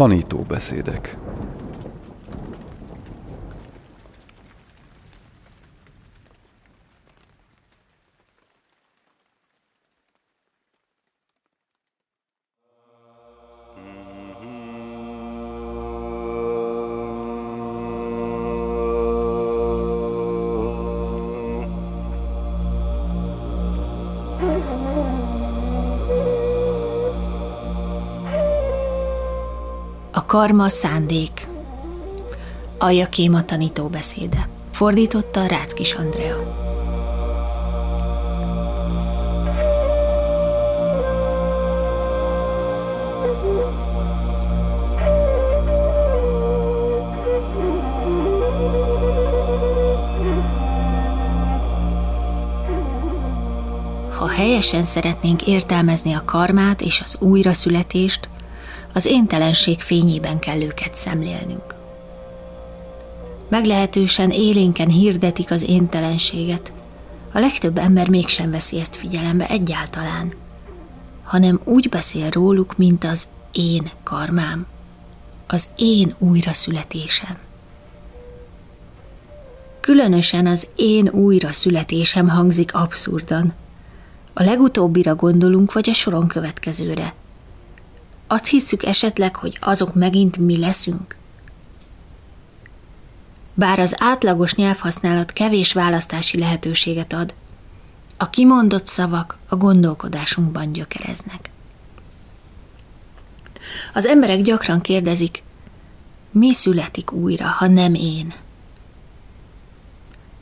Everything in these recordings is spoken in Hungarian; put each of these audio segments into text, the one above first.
Tanítóbeszédek. Karma szándék. Ayya Khema tanítóbeszéde. Fordította Ráckis Andrea. Ha helyesen szeretnénk értelmezni a karmát és az újraszületést, az éntelenség fényében kell őket szemlélnünk. Meglehetősen élénken hirdetik az éntelenséget, a legtöbb ember mégsem veszi ezt figyelembe egyáltalán, hanem úgy beszél róluk, mint az én karmám, az én újraszületésem. Különösen az én újraszületésem hangzik abszurdan. A legutóbbira gondolunk, vagy a soron következőre. Azt hisszük esetleg, hogy azok megint mi leszünk? Bár az átlagos nyelvhasználat kevés választási lehetőséget ad, a kimondott szavak a gondolkodásunkban gyökereznek. Az emberek gyakran kérdezik, mi születik újra, ha nem én?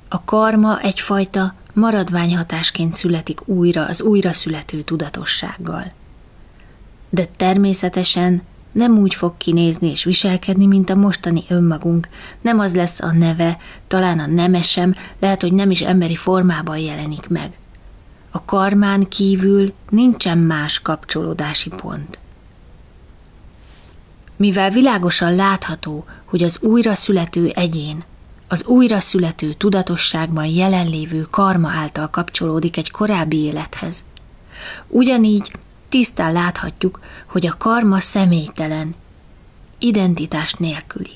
A karma egyfajta maradványhatásként születik újra az újraszülető tudatossággal. De természetesen nem úgy fog kinézni és viselkedni, mint a mostani önmagunk. Nem az lesz a neve, talán a neme sem, lehet, hogy nem is emberi formában jelenik meg. A karmán kívül nincsen más kapcsolódási pont. Mivel világosan látható, hogy az újraszülető egyén, az újraszülető tudatosságban jelenlévő karma által kapcsolódik egy korábbi élethez. Ugyanígy tisztán láthatjuk, hogy a karma személytelen, identitás nélküli.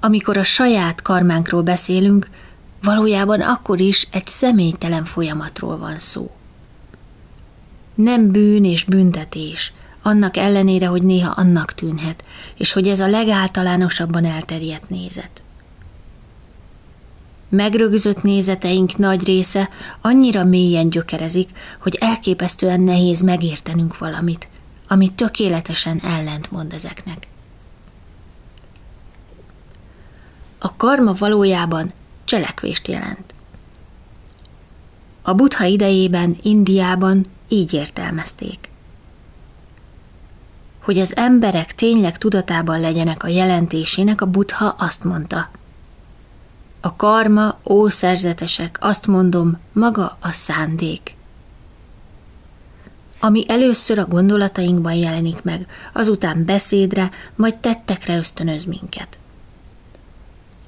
Amikor a saját karmánkról beszélünk, valójában akkor is egy személytelen folyamatról van szó. Nem bűn és büntetés, annak ellenére, hogy néha annak tűnhet, és hogy ez a legáltalánosabban elterjedt nézet. Megrögzött nézeteink nagy része annyira mélyen gyökerezik, hogy elképesztően nehéz megértenünk valamit, ami tökéletesen ellentmond ezeknek. A karma valójában cselekvést jelent. A Buddha idejében, Indiában így értelmezték. Hogy az emberek tényleg tudatában legyenek a jelentésének, a Buddha azt mondta, a karma, ó szerzetesek, azt mondom, maga a szándék. Ami először a gondolatainkban jelenik meg, azután beszédre, majd tettekre ösztönöz minket.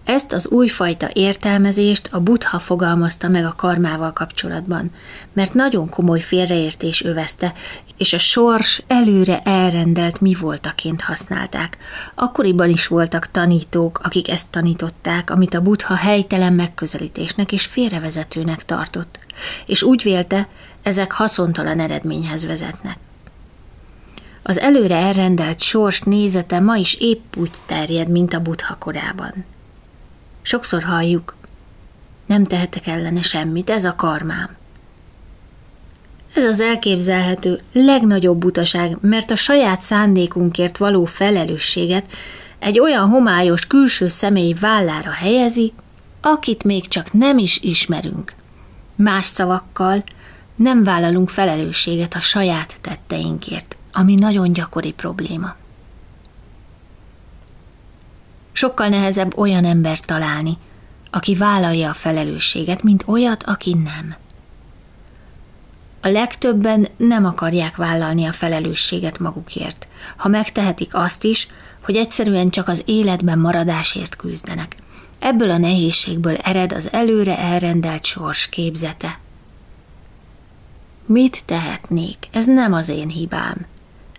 Ezt az újfajta értelmezést a Buddha fogalmazta meg a karmával kapcsolatban, mert nagyon komoly félreértés övezte, és a sors előre elrendelt mi voltaként használták. Akkoriban is voltak tanítók, akik ezt tanították, amit a Buddha helytelen megközelítésnek és félrevezetőnek tartott, és úgy vélte, ezek haszontalan eredményhez vezetnek. Az előre elrendelt sors nézete ma is épp úgy terjed, mint a Buddha korában. Sokszor halljuk, nem tehetek ellene semmit, ez a karmám. Ez az elképzelhető legnagyobb butaság, mert a saját szándékunkért való felelősséget egy olyan homályos külső személy vállára helyezi, akit még csak nem is ismerünk. Más szavakkal nem vállalunk felelősséget a saját tetteinkért, ami nagyon gyakori probléma. Sokkal nehezebb olyan embert találni, aki vállalja a felelősséget, mint olyat, aki nem. A legtöbben nem akarják vállalni a felelősséget magukért, ha megtehetik azt is, hogy egyszerűen csak az életben maradásért küzdenek. Ebből a nehézségből ered az előre elrendelt sors képzete. Mit tehetnék? Ez nem az én hibám.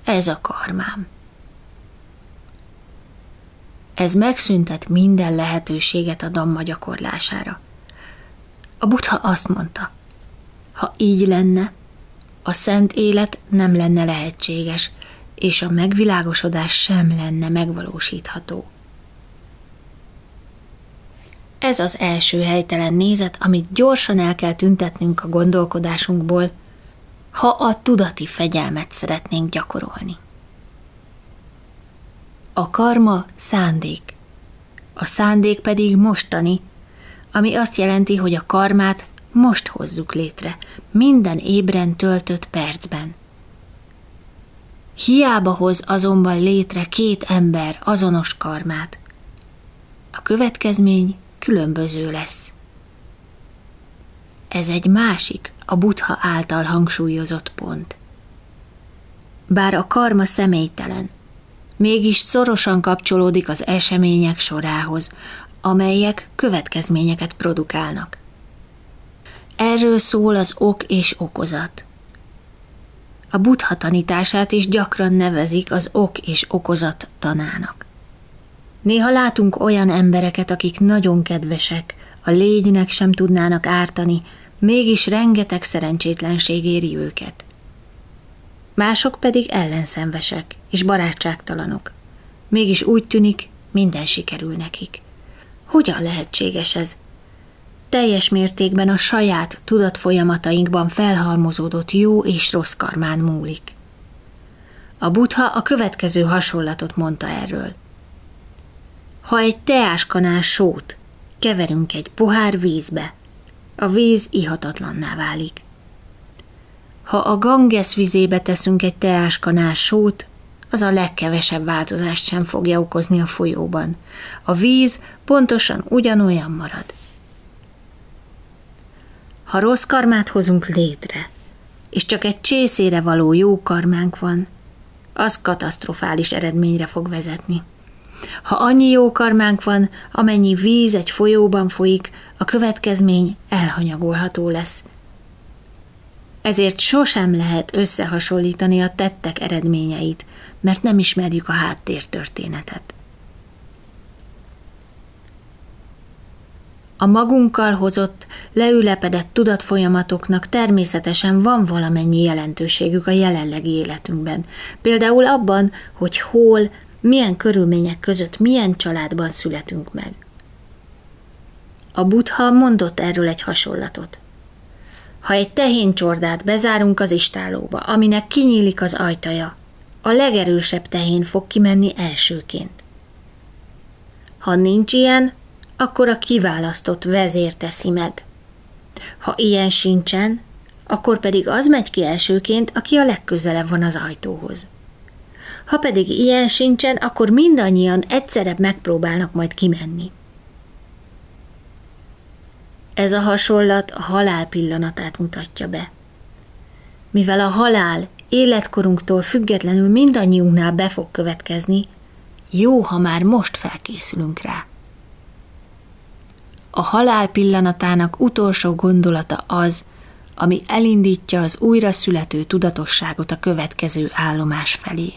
Ez a karmám. Ez megszüntet minden lehetőséget a Dhamma gyakorlására. A Buddha azt mondta, ha így lenne, a szent élet nem lenne lehetséges, és a megvilágosodás sem lenne megvalósítható. Ez az első helytelen nézet, amit gyorsan el kell tüntetnünk a gondolkodásunkból, ha a tudati fegyelmet szeretnénk gyakorolni. A karma szándék. A szándék pedig mostani, ami azt jelenti, hogy a karmát most hozzuk létre, minden ébren töltött percben. Hiába hoz azonban létre két ember azonos karmát. A következmény különböző lesz. Ez egy másik, a Buddha által hangsúlyozott pont. Bár a karma személytelen, mégis szorosan kapcsolódik az események sorához, amelyek következményeket produkálnak. Erről szól az ok és okozat. A Buddha tanítását is gyakran nevezik az ok és okozat tanának. Néha látunk olyan embereket, akik nagyon kedvesek, a lénynek sem tudnának ártani, mégis rengeteg szerencsétlenség éri őket. Mások pedig ellenszenvesek és barátságtalanok. Mégis úgy tűnik, minden sikerül nekik. Hogyan lehetséges ez? Teljes mértékben a saját tudatfolyamatainkban felhalmozódott jó és rossz karmán múlik. A Buddha a következő hasonlatot mondta erről. Ha egy teáskanál sót keverünk egy pohár vízbe, a víz ihatatlanná válik. Ha a Ganges vizébe teszünk egy teáskanál sót, az a legkevesebb változást sem fogja okozni a folyóban. A víz pontosan ugyanolyan marad. Ha rossz karmát hozunk létre, és csak egy csészére való jó karmánk van, az katasztrofális eredményre fog vezetni. Ha annyi jó karmánk van, amennyi víz egy folyóban folyik, a következmény elhanyagolható lesz. Ezért sosem lehet összehasonlítani a tettek eredményeit, mert nem ismerjük a háttértörténetet. A magunkkal hozott, leülepedett tudatfolyamatoknak természetesen van valamennyi jelentőségük a jelenlegi életünkben. Például abban, hogy hol, milyen körülmények között, milyen családban születünk meg. A Buddha mondott erről egy hasonlatot. Ha egy tehéncsordát bezárunk az istállóba, aminek kinyílik az ajtaja, a legerősebb tehén fog kimenni elsőként. Ha nincs ilyen, akkor a kiválasztott vezér teszi meg. Ha ilyen sincsen, akkor pedig az megy ki elsőként, aki a legközelebb van az ajtóhoz. Ha pedig ilyen sincsen, akkor mindannyian egyszerre megpróbálnak majd kimenni. Ez a hasonlat a halál pillanatát mutatja be. Mivel a halál életkorunktól függetlenül mindannyiunknál be fog következni, jó, ha már most felkészülünk rá. A halál pillanatának utolsó gondolata az, ami elindítja az újraszülető tudatosságot a következő állomás felé.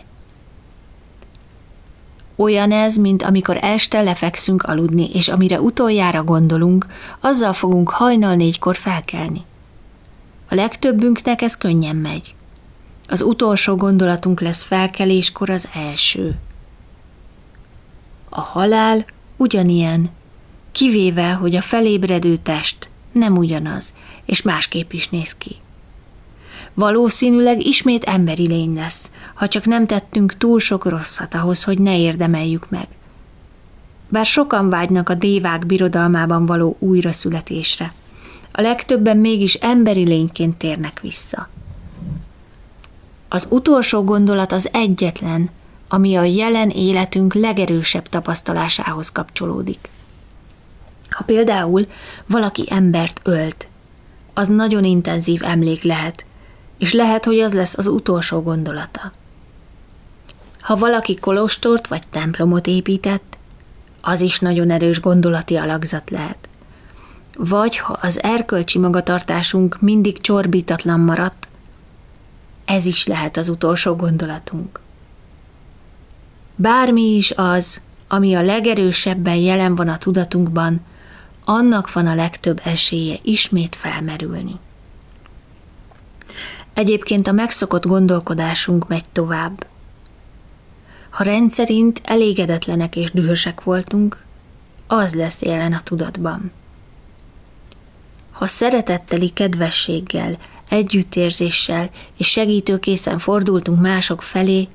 Olyan ez, mint amikor este lefekszünk aludni, és amire utoljára gondolunk, azzal fogunk hajnal 4-kor felkelni. A legtöbbünknek ez könnyen megy. Az utolsó gondolatunk lesz felkeléskor az első. A halál ugyanilyen, kivéve, hogy a felébredő test nem ugyanaz, és másképp is néz ki. Valószínűleg ismét emberi lény lesz, ha csak nem tettünk túl sok rosszat ahhoz, hogy ne érdemeljük meg. Bár sokan vágynak a dévák birodalmában való újraszületésre, a legtöbben mégis emberi lényként térnek vissza. Az utolsó gondolat az egyetlen, ami a jelen életünk legerősebb tapasztalásához kapcsolódik. Ha például valaki embert ölt, az nagyon intenzív emlék lehet, és lehet, hogy az lesz az utolsó gondolata. Ha valaki kolostort vagy templomot épített, az is nagyon erős gondolati alakzat lehet. Vagy ha az erkölcsi magatartásunk mindig csorbítatlan maradt, ez is lehet az utolsó gondolatunk. Bármi is az, ami a legerősebben jelen van a tudatunkban, annak van a legtöbb esélye ismét felmerülni. Egyébként a megszokott gondolkodásunk megy tovább. Ha rendszerint elégedetlenek és dühösek voltunk, az lesz jelen a tudatban. Ha szeretetteli kedvességgel, együttérzéssel és segítőkészen fordultunk mások felé,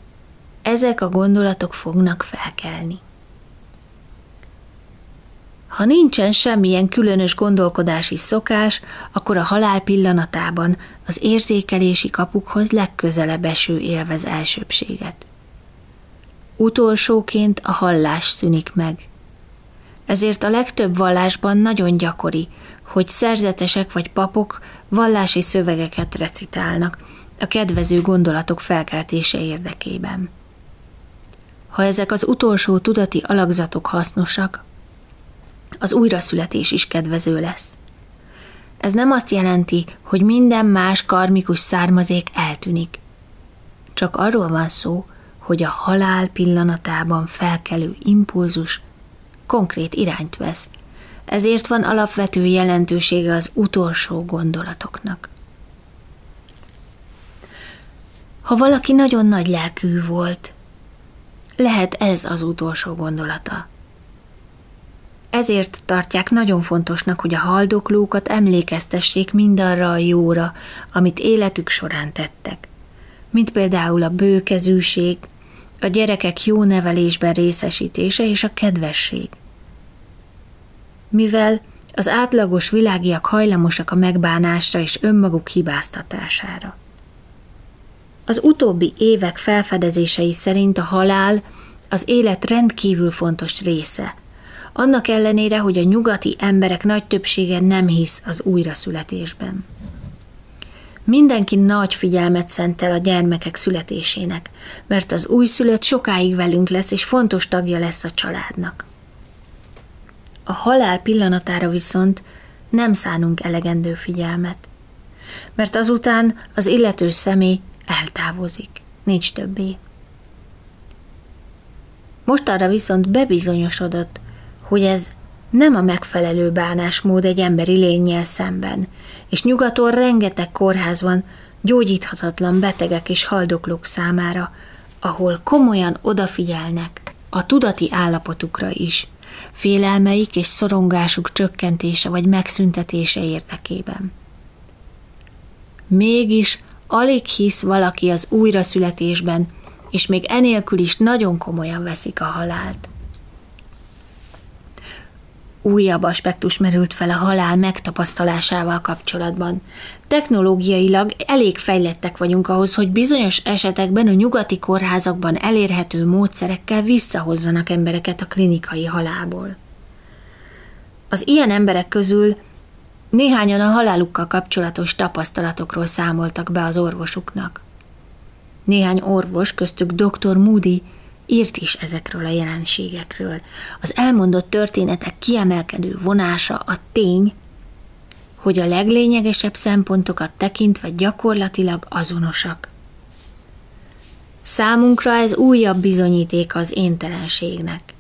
ezek a gondolatok fognak felkelni. Ha nincsen semmilyen különös gondolkodási szokás, akkor a halál pillanatában az érzékelési kapukhoz legközelebb eső élvez elsőbséget. Utolsóként a hallás szűnik meg. Ezért a legtöbb vallásban nagyon gyakori, hogy szerzetesek vagy papok vallási szövegeket recitálnak a kedvező gondolatok felkeltése érdekében. Ha ezek az utolsó tudati alakzatok hasznosak, az újraszületés is kedvező lesz. Ez nem azt jelenti, hogy minden más karmikus származék eltűnik. Csak arról van szó, hogy a halál pillanatában felkelő impulzus konkrét irányt vesz, ezért van alapvető jelentősége az utolsó gondolatoknak. Ha valaki nagyon nagy lelkű volt, lehet ez az utolsó gondolata. Ezért tartják nagyon fontosnak, hogy a haldoklókat emlékeztessék mindarra a jóra, amit életük során tettek, mint például a bőkezűség, a gyerekek jó nevelésben részesítése és a kedvesség. Mivel az átlagos világiak hajlamosak a megbánásra és önmaguk hibáztatására. Az utóbbi évek felfedezései szerint a halál az élet rendkívül fontos része, annak ellenére, hogy a nyugati emberek nagy többsége nem hisz az újraszületésben. Mindenki nagy figyelmet szentel a gyermekek születésének, mert az újszülött sokáig velünk lesz és fontos tagja lesz a családnak. A halál pillanatára viszont nem szánunk elegendő figyelmet, mert azután az illető személy eltávozik, nincs többé. Mostanra viszont bebizonyosodott, hogy ez nem a megfelelő bánásmód egy emberi lénnyel szemben, és nyugaton rengeteg kórház van gyógyíthatatlan betegek és haldoklók számára, ahol komolyan odafigyelnek a tudati állapotukra is, félelmeik és szorongásuk csökkentése vagy megszüntetése érdekében. Mégis alig hisz valaki az újraszületésben, és még enélkül is nagyon komolyan veszik a halált. Újabb aspektus merült fel a halál megtapasztalásával kapcsolatban. Technológiailag elég fejlettek vagyunk ahhoz, hogy bizonyos esetekben a nyugati kórházakban elérhető módszerekkel visszahozzanak embereket a klinikai halálból. Az ilyen emberek közül néhányan a halálukkal kapcsolatos tapasztalatokról számoltak be az orvosuknak. Néhány orvos, köztük Dr. Moody, írt is ezekről a jelenségekről. Az elmondott történetek kiemelkedő vonása a tény, hogy a leglényegesebb szempontokat tekintve gyakorlatilag azonosak. Számunkra ez újabb bizonyíték az éntelenségnek.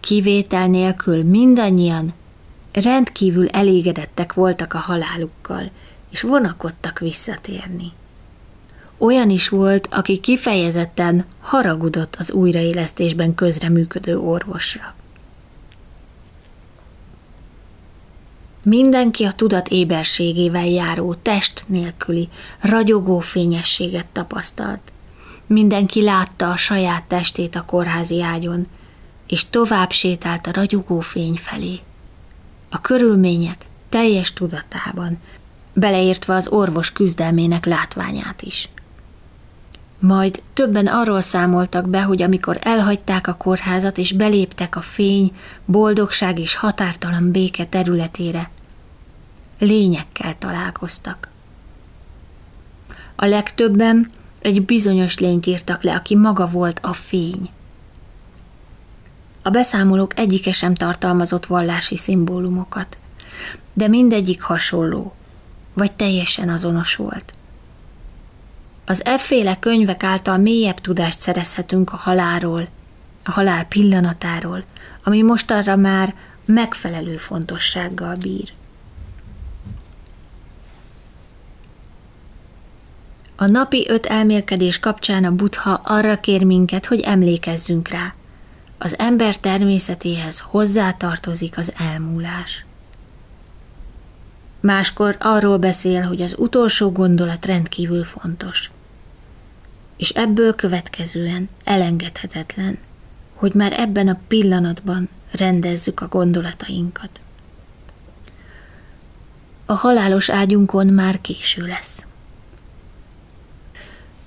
Kivétel nélkül mindannyian rendkívül elégedettek voltak a halálukkal, és vonakodtak visszatérni. Olyan is volt, aki kifejezetten haragudott az újraélesztésben közreműködő orvosra. Mindenki a tudat éberségével járó, test nélküli, ragyogó fényességet tapasztalt. Mindenki látta a saját testét a kórházi ágyon, és tovább sétált a ragyogó fény felé. A körülmények teljes tudatában, beleértve az orvos küzdelmének látványát is. Majd többen arról számoltak be, hogy amikor elhagyták a kórházat és beléptek a fény, boldogság és határtalan béke területére, lényekkel találkoztak. A legtöbben egy bizonyos lényt írtak le, aki maga volt a fény. A beszámolók egyike sem tartalmazott vallási szimbólumokat, de mindegyik hasonló, vagy teljesen azonos volt. Az efféle könyvek által mélyebb tudást szerezhetünk a halálról, a halál pillanatáról, ami mostanra már megfelelő fontossággal bír. A napi 5 elmélkedés kapcsán a Buddha arra kér minket, hogy emlékezzünk rá. Az ember természetéhez hozzátartozik az elmúlás. Máskor arról beszél, hogy az utolsó gondolat rendkívül fontos. És ebből következően elengedhetetlen, hogy már ebben a pillanatban rendezzük a gondolatainkat. A halálos ágyunkon már késő lesz.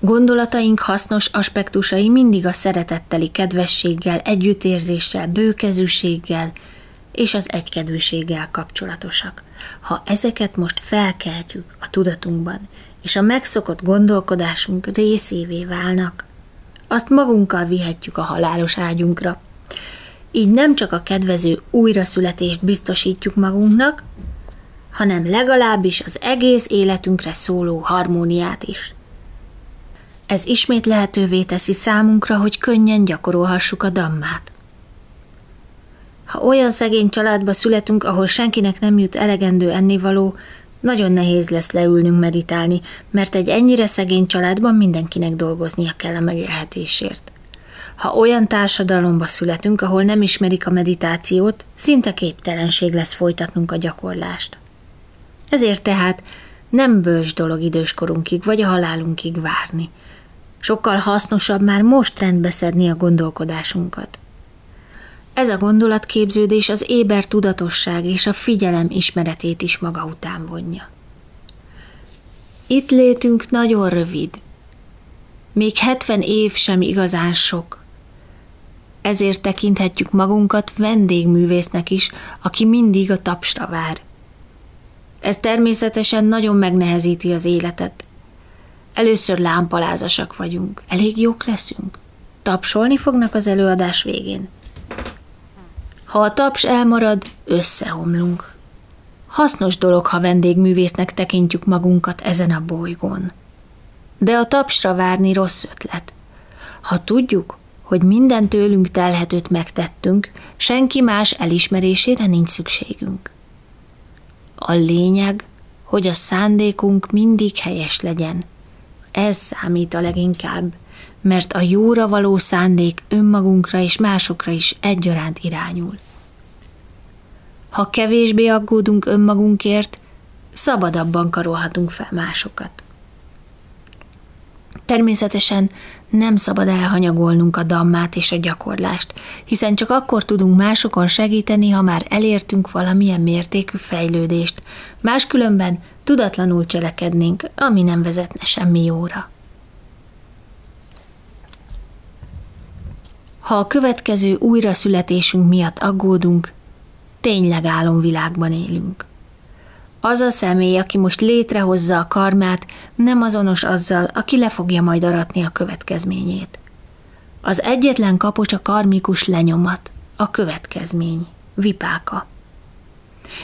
Gondolataink hasznos aspektusai mindig a szeretetteli kedvességgel, együttérzéssel, bőkezűséggel és az egykedvűséggel kapcsolatosak. Ha ezeket most felkeltjük a tudatunkban, és a megszokott gondolkodásunk részévé válnak, azt magunkkal vihetjük a halálos ágyunkra. Így nem csak a kedvező újraszületést biztosítjuk magunknak, hanem legalábbis az egész életünkre szóló harmóniát is. Ez ismét lehetővé teszi számunkra, hogy könnyen gyakorolhassuk a dhammát. Ha olyan szegény családba születünk, ahol senkinek nem jut elegendő ennivaló, nagyon nehéz lesz leülnünk meditálni, mert egy ennyire szegény családban mindenkinek dolgoznia kell a megélhetésért. Ha olyan társadalomba születünk, ahol nem ismerik a meditációt, szinte képtelenség lesz folytatnunk a gyakorlást. Ezért tehát nem bölcs dolog időskorunkig vagy a halálunkig várni. Sokkal hasznosabb már most rendbe szedni a gondolkodásunkat. Ez a gondolatképződés az éber tudatosság és a figyelem ismeretét is maga után vonja. Itt létünk nagyon rövid. Még 70 év sem igazán sok. Ezért tekinthetjük magunkat vendégművésznek is, aki mindig a tapsra vár. Ez természetesen nagyon megnehezíti az életet. Először lámpalázasak vagyunk, elég jók leszünk. Tapsolni fognak az előadás végén. Ha a taps elmarad, összeomlunk. Hasznos dolog, ha vendégművésznek tekintjük magunkat ezen a bolygón. De a tapsra várni rossz ötlet. Ha tudjuk, hogy minden tőlünk telhetőt megtettünk, senki más elismerésére nincs szükségünk. A lényeg, hogy a szándékunk mindig helyes legyen. Ez számít a leginkább, mert a jóra való szándék önmagunkra és másokra is egyaránt irányul. Ha kevésbé aggódunk önmagunkért, szabadabban karolhatunk fel másokat. Természetesen nem szabad elhanyagolnunk a dhammát és a gyakorlást, hiszen csak akkor tudunk másokon segíteni, ha már elértünk valamilyen mértékű fejlődést, máskülönben tudatlanul cselekednénk, ami nem vezetne semmi jóra. Ha a következő újraszületésünk miatt aggódunk, tényleg álomvilágban élünk. Az a személy, aki most létrehozza a karmát, nem azonos azzal, aki le fogja majd aratni a következményét. Az egyetlen kapocs a karmikus lenyomat, a következmény, vipáka.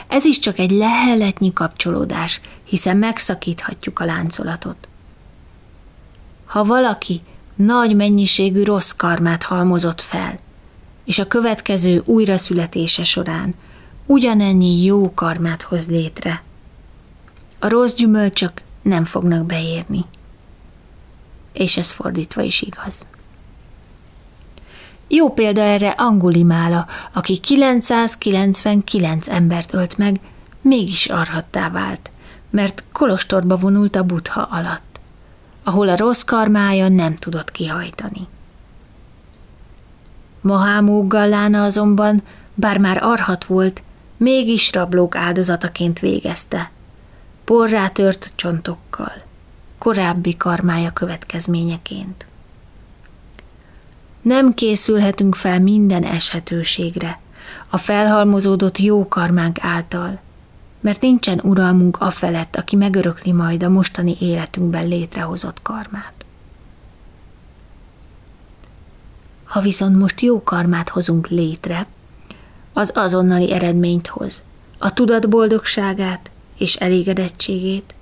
Ez is csak egy leheletnyi kapcsolódás, hiszen megszakíthatjuk a láncolatot. Ha valaki nagy mennyiségű rossz karmát halmozott fel, és a következő újraszületése során ugyanennyi jó karmát hoz létre, a rossz gyümölcsök nem fognak beérni. És ez fordítva is igaz. Jó példa erre Angulimála, aki 999 embert ölt meg, mégis arhattá vált, mert kolostorba vonult a Buddha alatt, ahol a rossz karmája nem tudott kihajtani. Mahámaudgaljájana azonban, bár már arhat volt, mégis rablók áldozataként végezte, porrá tört csontokkal, korábbi karmája következményeként. Nem készülhetünk fel minden eshetőségre, a felhalmozódott jó karmánk által, mert nincsen uralmunk afelett, aki megörökli majd a mostani életünkben létrehozott karmát. Ha viszont most jó karmát hozunk létre, az azonnali eredményt hoz, a tudat boldogságát és elégedettségét,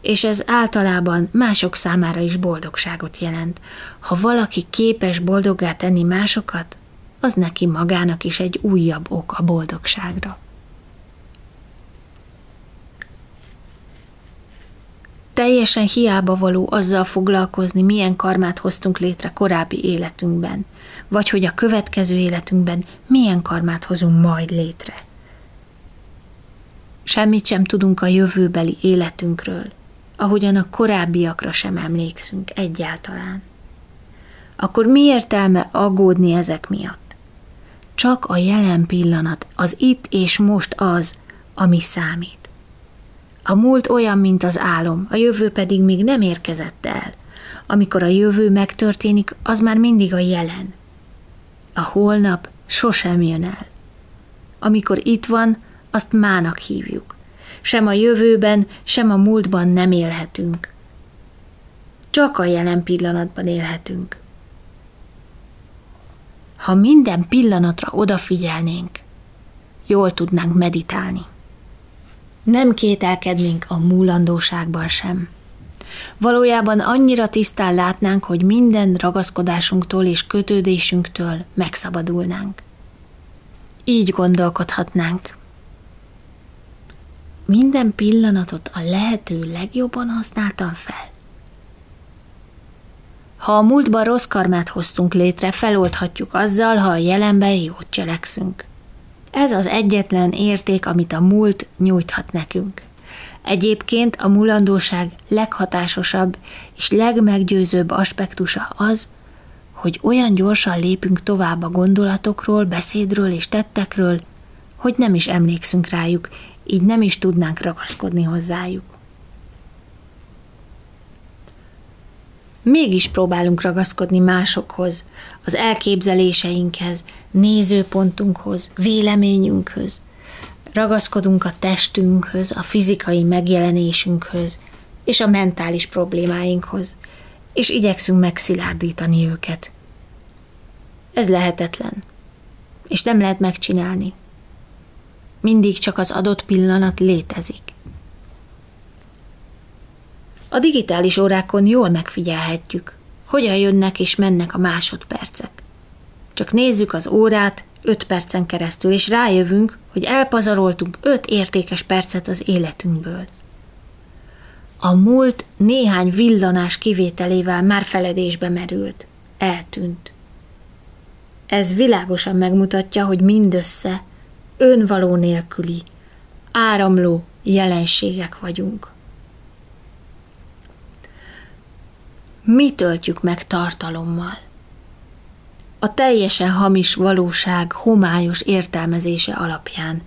és ez általában mások számára is boldogságot jelent. Ha valaki képes boldoggá tenni másokat, az neki magának is egy újabb ok a boldogságra. Teljesen hiába való azzal foglalkozni, milyen karmát hoztunk létre korábbi életünkben, vagy hogy a következő életünkben milyen karmát hozunk majd létre. Semmit sem tudunk a jövőbeli életünkről, ahogyan a korábbiakra sem emlékszünk egyáltalán. Akkor mi értelme aggódni ezek miatt? Csak a jelen pillanat, az itt és most az, ami számít. A múlt olyan, mint az álom, a jövő pedig még nem érkezett el. Amikor a jövő megtörténik, az már mindig a jelen. A holnap sosem jön el. Amikor itt van, azt mának hívjuk. Sem a jövőben, sem a múltban nem élhetünk. Csak a jelen pillanatban élhetünk. Ha minden pillanatra odafigyelnénk, jól tudnánk meditálni. Nem kételkednénk a múlandóságban sem. Valójában annyira tisztán látnánk, hogy minden ragaszkodásunktól és kötődésünktől megszabadulnánk. Így gondolkodhatnánk. Minden pillanatot a lehető legjobban használtam fel. Ha a múltban rossz karmát hoztunk létre, feloldhatjuk azzal, ha a jelenben jót cselekszünk. Ez az egyetlen érték, amit a múlt nyújthat nekünk. Egyébként a mulandóság leghatásosabb és legmeggyőzőbb aspektusa az, hogy olyan gyorsan lépünk tovább a gondolatokról, beszédről és tettekről, hogy nem is emlékszünk rájuk, így nem is tudnánk ragaszkodni hozzájuk. Mégis próbálunk ragaszkodni másokhoz, az elképzeléseinkhez, nézőpontunkhoz, véleményünkhöz. Ragaszkodunk a testünkhöz, a fizikai megjelenésünkhöz és a mentális problémáinkhoz, és igyekszünk megszilárdítani őket. Ez lehetetlen, és nem lehet megcsinálni. Mindig csak az adott pillanat létezik. A digitális órákon jól megfigyelhetjük, hogyan jönnek és mennek a másodpercek. Csak nézzük az órát 5 percen keresztül, és rájövünk, hogy elpazaroltunk 5 értékes percet az életünkből. A múlt néhány villanás kivételével már feledésbe merült, eltűnt. Ez világosan megmutatja, hogy mindössze önvaló nélküli, áramló jelenségek vagyunk. Mi töltjük meg tartalommal? A teljesen hamis valóság homályos értelmezése alapján,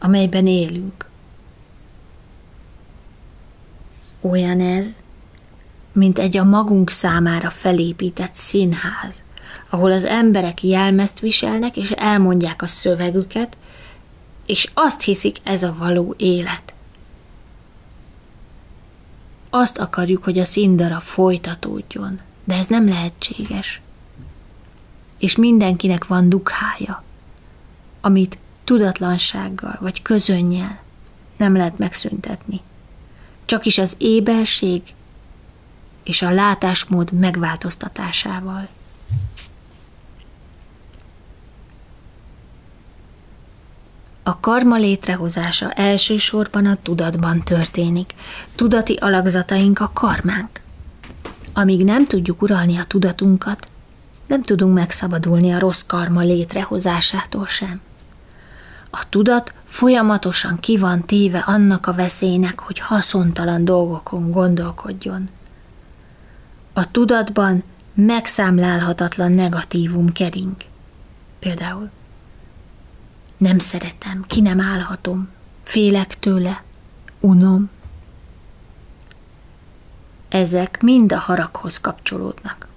amelyben élünk. Olyan ez, mint egy a magunk számára felépített színház, ahol az emberek jelmezt viselnek és elmondják a szövegüket, és azt hiszik, ez a való élet. Azt akarjuk, hogy a színdarab folytatódjon, de ez nem lehetséges. És mindenkinek van dughája, amit tudatlansággal vagy közönnyel nem lehet megszüntetni. Csakis az éberség és a látásmód megváltoztatásával. A karma létrehozása elsősorban a tudatban történik. Tudati alakzataink a karmánk. Amíg nem tudjuk uralni a tudatunkat, nem tudunk megszabadulni a rossz karma létrehozásától sem. A tudat folyamatosan ki van téve annak a veszélynek, hogy haszontalan dolgokon gondolkodjon. A tudatban megszámlálhatatlan negatívum kering. Például: nem szeretem, ki nem állhatom, félek tőle, unom. Ezek mind a haraghoz kapcsolódnak.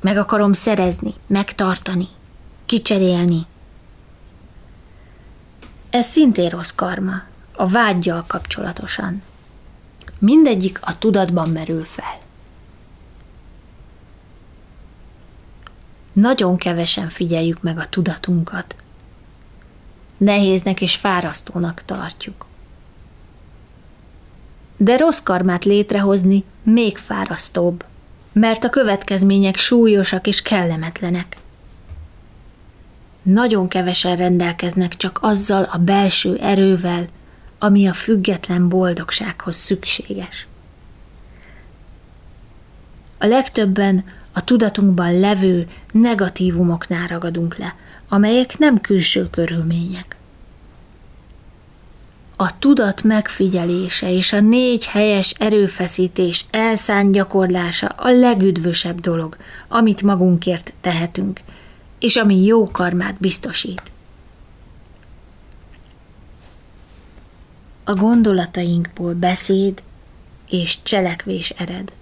Meg akarom szerezni, megtartani, kicserélni. Ez szintén rossz karma, a vággyal kapcsolatosan. Mindegyik a tudatban merül fel. Nagyon kevesen figyeljük meg a tudatunkat. Nehéznek és fárasztónak tartjuk. de rossz karmát létrehozni még fárasztóbb, mert a következmények súlyosak és kellemetlenek. Nagyon kevesen rendelkeznek csak azzal a belső erővel, ami a független boldogsághoz szükséges. A legtöbben a tudatunkban levő negatívumoknál ragadunk le, amelyek nem külső körülmények. A tudat megfigyelése és a 4 helyes erőfeszítés elszánt gyakorlása a legüdvösebb dolog, amit magunkért tehetünk, és ami jó karmát biztosít. A gondolatainkból beszéd és cselekvés ered.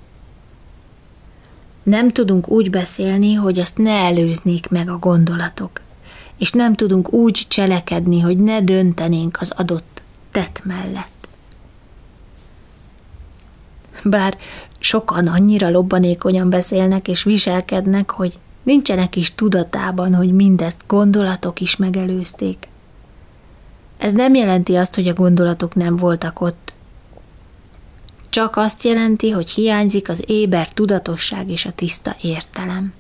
Nem tudunk úgy beszélni, hogy azt ne előznék meg a gondolatok, és nem tudunk úgy cselekedni, hogy ne döntenénk az adott tett mellett. Bár sokan annyira lobbanékonyan beszélnek és viselkednek, hogy nincsenek is tudatában, hogy mindezt gondolatok is megelőzték. Ez nem jelenti azt, hogy a gondolatok nem voltak ott. Csak azt jelenti, hogy hiányzik az éber tudatosság és a tiszta értelem.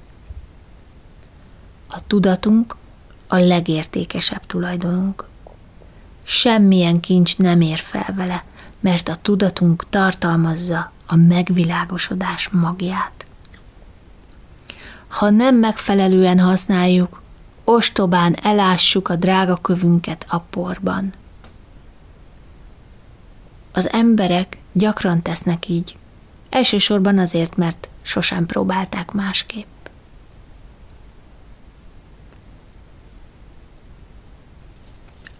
A tudatunk a legértékesebb tulajdonunk. Semmilyen kincs nem ér fel vele, mert a tudatunk tartalmazza a megvilágosodás magját. Ha nem megfelelően használjuk, ostobán elássuk a drága kövünket a porban. Az emberek gyakran tesznek így, elsősorban azért, mert sosem próbálták másképp.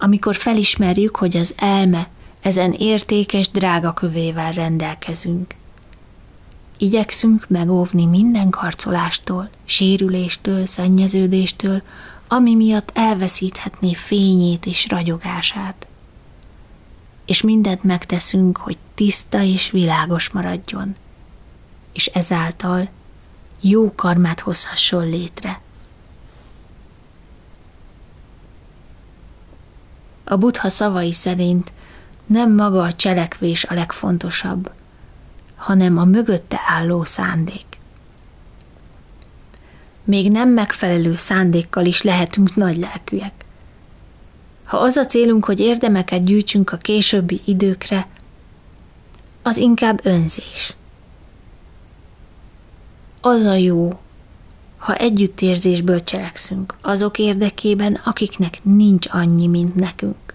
Amikor felismerjük, hogy az elme ezen értékes drága kövével rendelkezünk, igyekszünk megóvni minden karcolástól, sérüléstől, szennyeződéstől, ami miatt elveszíthetné fényét és ragyogását. És mindent megteszünk, hogy tiszta és világos maradjon, és ezáltal jó karmát hozhasson létre. A Buddha szavai szerint nem maga a cselekvés a legfontosabb, hanem a mögötte álló szándék. Még nem megfelelő szándékkal is lehetünk nagylelkűek. Ha az a célunk, hogy érdemeket gyűjtsünk a későbbi időkre, az inkább önzés. Az a jó, ha együttérzésből cselekszünk azok érdekében, akiknek nincs annyi, mint nekünk.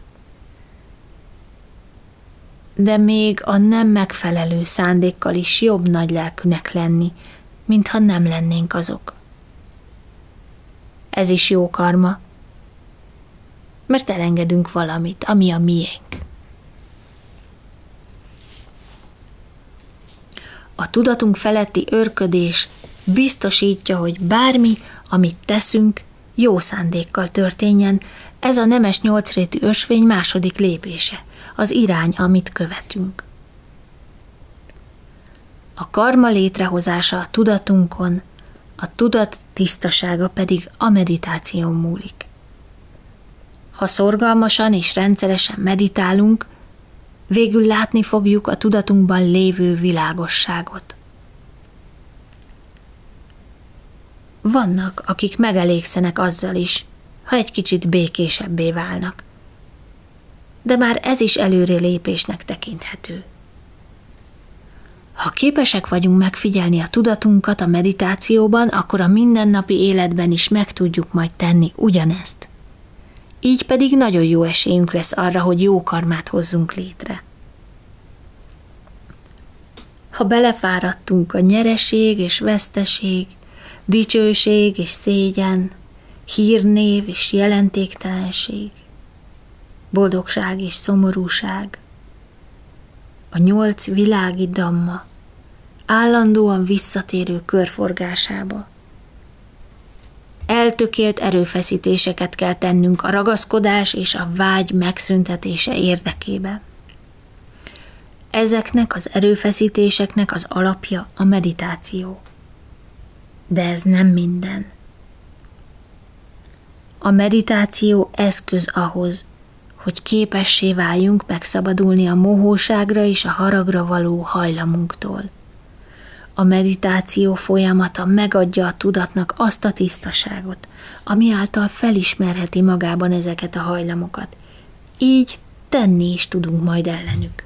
De még a nem megfelelő szándékkal is jobb nagylelkűnek lenni, mintha nem lennénk azok. Ez is jó karma, mert elengedünk valamit, ami a miénk. A tudatunk feletti örködés biztosítja, hogy bármi, amit teszünk, jó szándékkal történjen. Ez a nemes 8 rétű ösvény második lépése, az irány, amit követünk. A karma létrehozása a tudatunkon, a tudat tisztasága pedig a meditáción múlik. Ha szorgalmasan és rendszeresen meditálunk, végül látni fogjuk a tudatunkban lévő világosságot. Vannak, akik megelégszenek azzal is, ha egy kicsit békésebbé válnak. De már ez is előrelépésnek tekinthető. Ha képesek vagyunk megfigyelni a tudatunkat a meditációban, akkor a mindennapi életben is meg tudjuk majd tenni ugyanezt. Így pedig nagyon jó esélyünk lesz arra, hogy jó karmát hozzunk létre. Ha belefáradtunk a nyereség és veszteség, dicsőség és szégyen, hírnév és jelentéktelenség, boldogság és szomorúság, a 8 világi dhamma állandóan visszatérő körforgásába. Eltökélt erőfeszítéseket kell tennünk a ragaszkodás és a vágy megszüntetése érdekében. Ezeknek az erőfeszítéseknek az alapja a meditáció. De ez nem minden. A meditáció eszköz ahhoz, hogy képessé váljunk megszabadulni a mohóságra és a haragra való hajlamunktól. A meditáció folyamata megadja a tudatnak azt a tisztaságot, ami által felismerheti magában ezeket a hajlamokat. Így tenni is tudunk majd ellenük.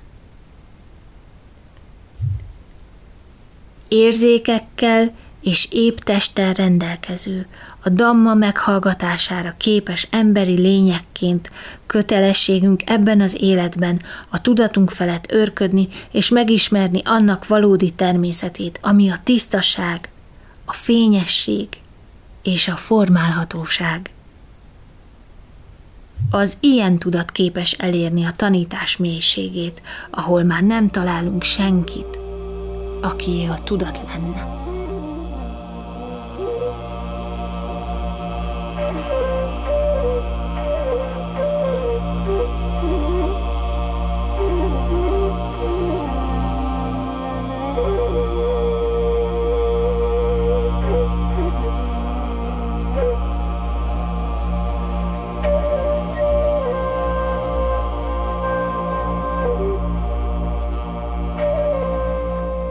Érzékekkel és épp testtel rendelkező, a Dhamma meghallgatására képes emberi lényekként kötelességünk ebben az életben a tudatunk felett őrködni és megismerni annak valódi természetét, ami a tisztaság, a fényesség és a formálhatóság. Az ilyen tudat képes elérni a tanítás mélységét, ahol már nem találunk senkit, akié a tudat lenne.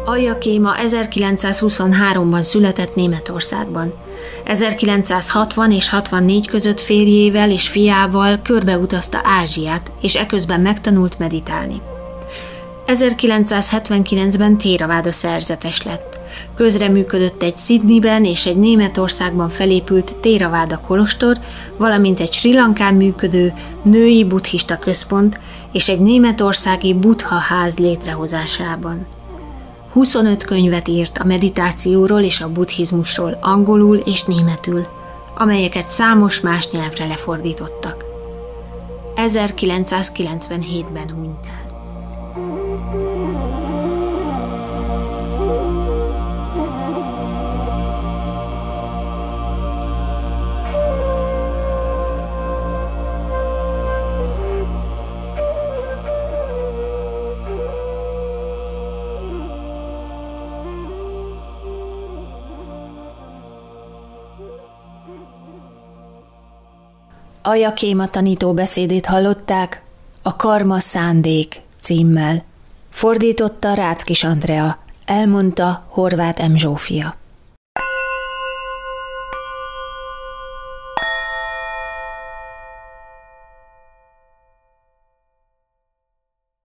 Ayya Khema 1923-ban született Németországban. 1960 és 64 között férjével és fiával körbeutazta Ázsiát, és eközben megtanult meditálni. 1979-ben Théraváda szerzetes lett. Közreműködött egy Sydneyben és egy Németországban felépült Théraváda kolostor, valamint egy Sri Lankán működő női buddhista központ és egy németországi buddha ház létrehozásában. 25 könyvet írt a meditációról és a buddhizmusról angolul és németül, amelyeket számos más nyelvre lefordítottak. 1997-ben hunyt el. Ayya Khema tanítóbeszédét hallották a Karma szándék címmel. Fordította Ráckis Andrea, elmondta Horváth M. Zsófia.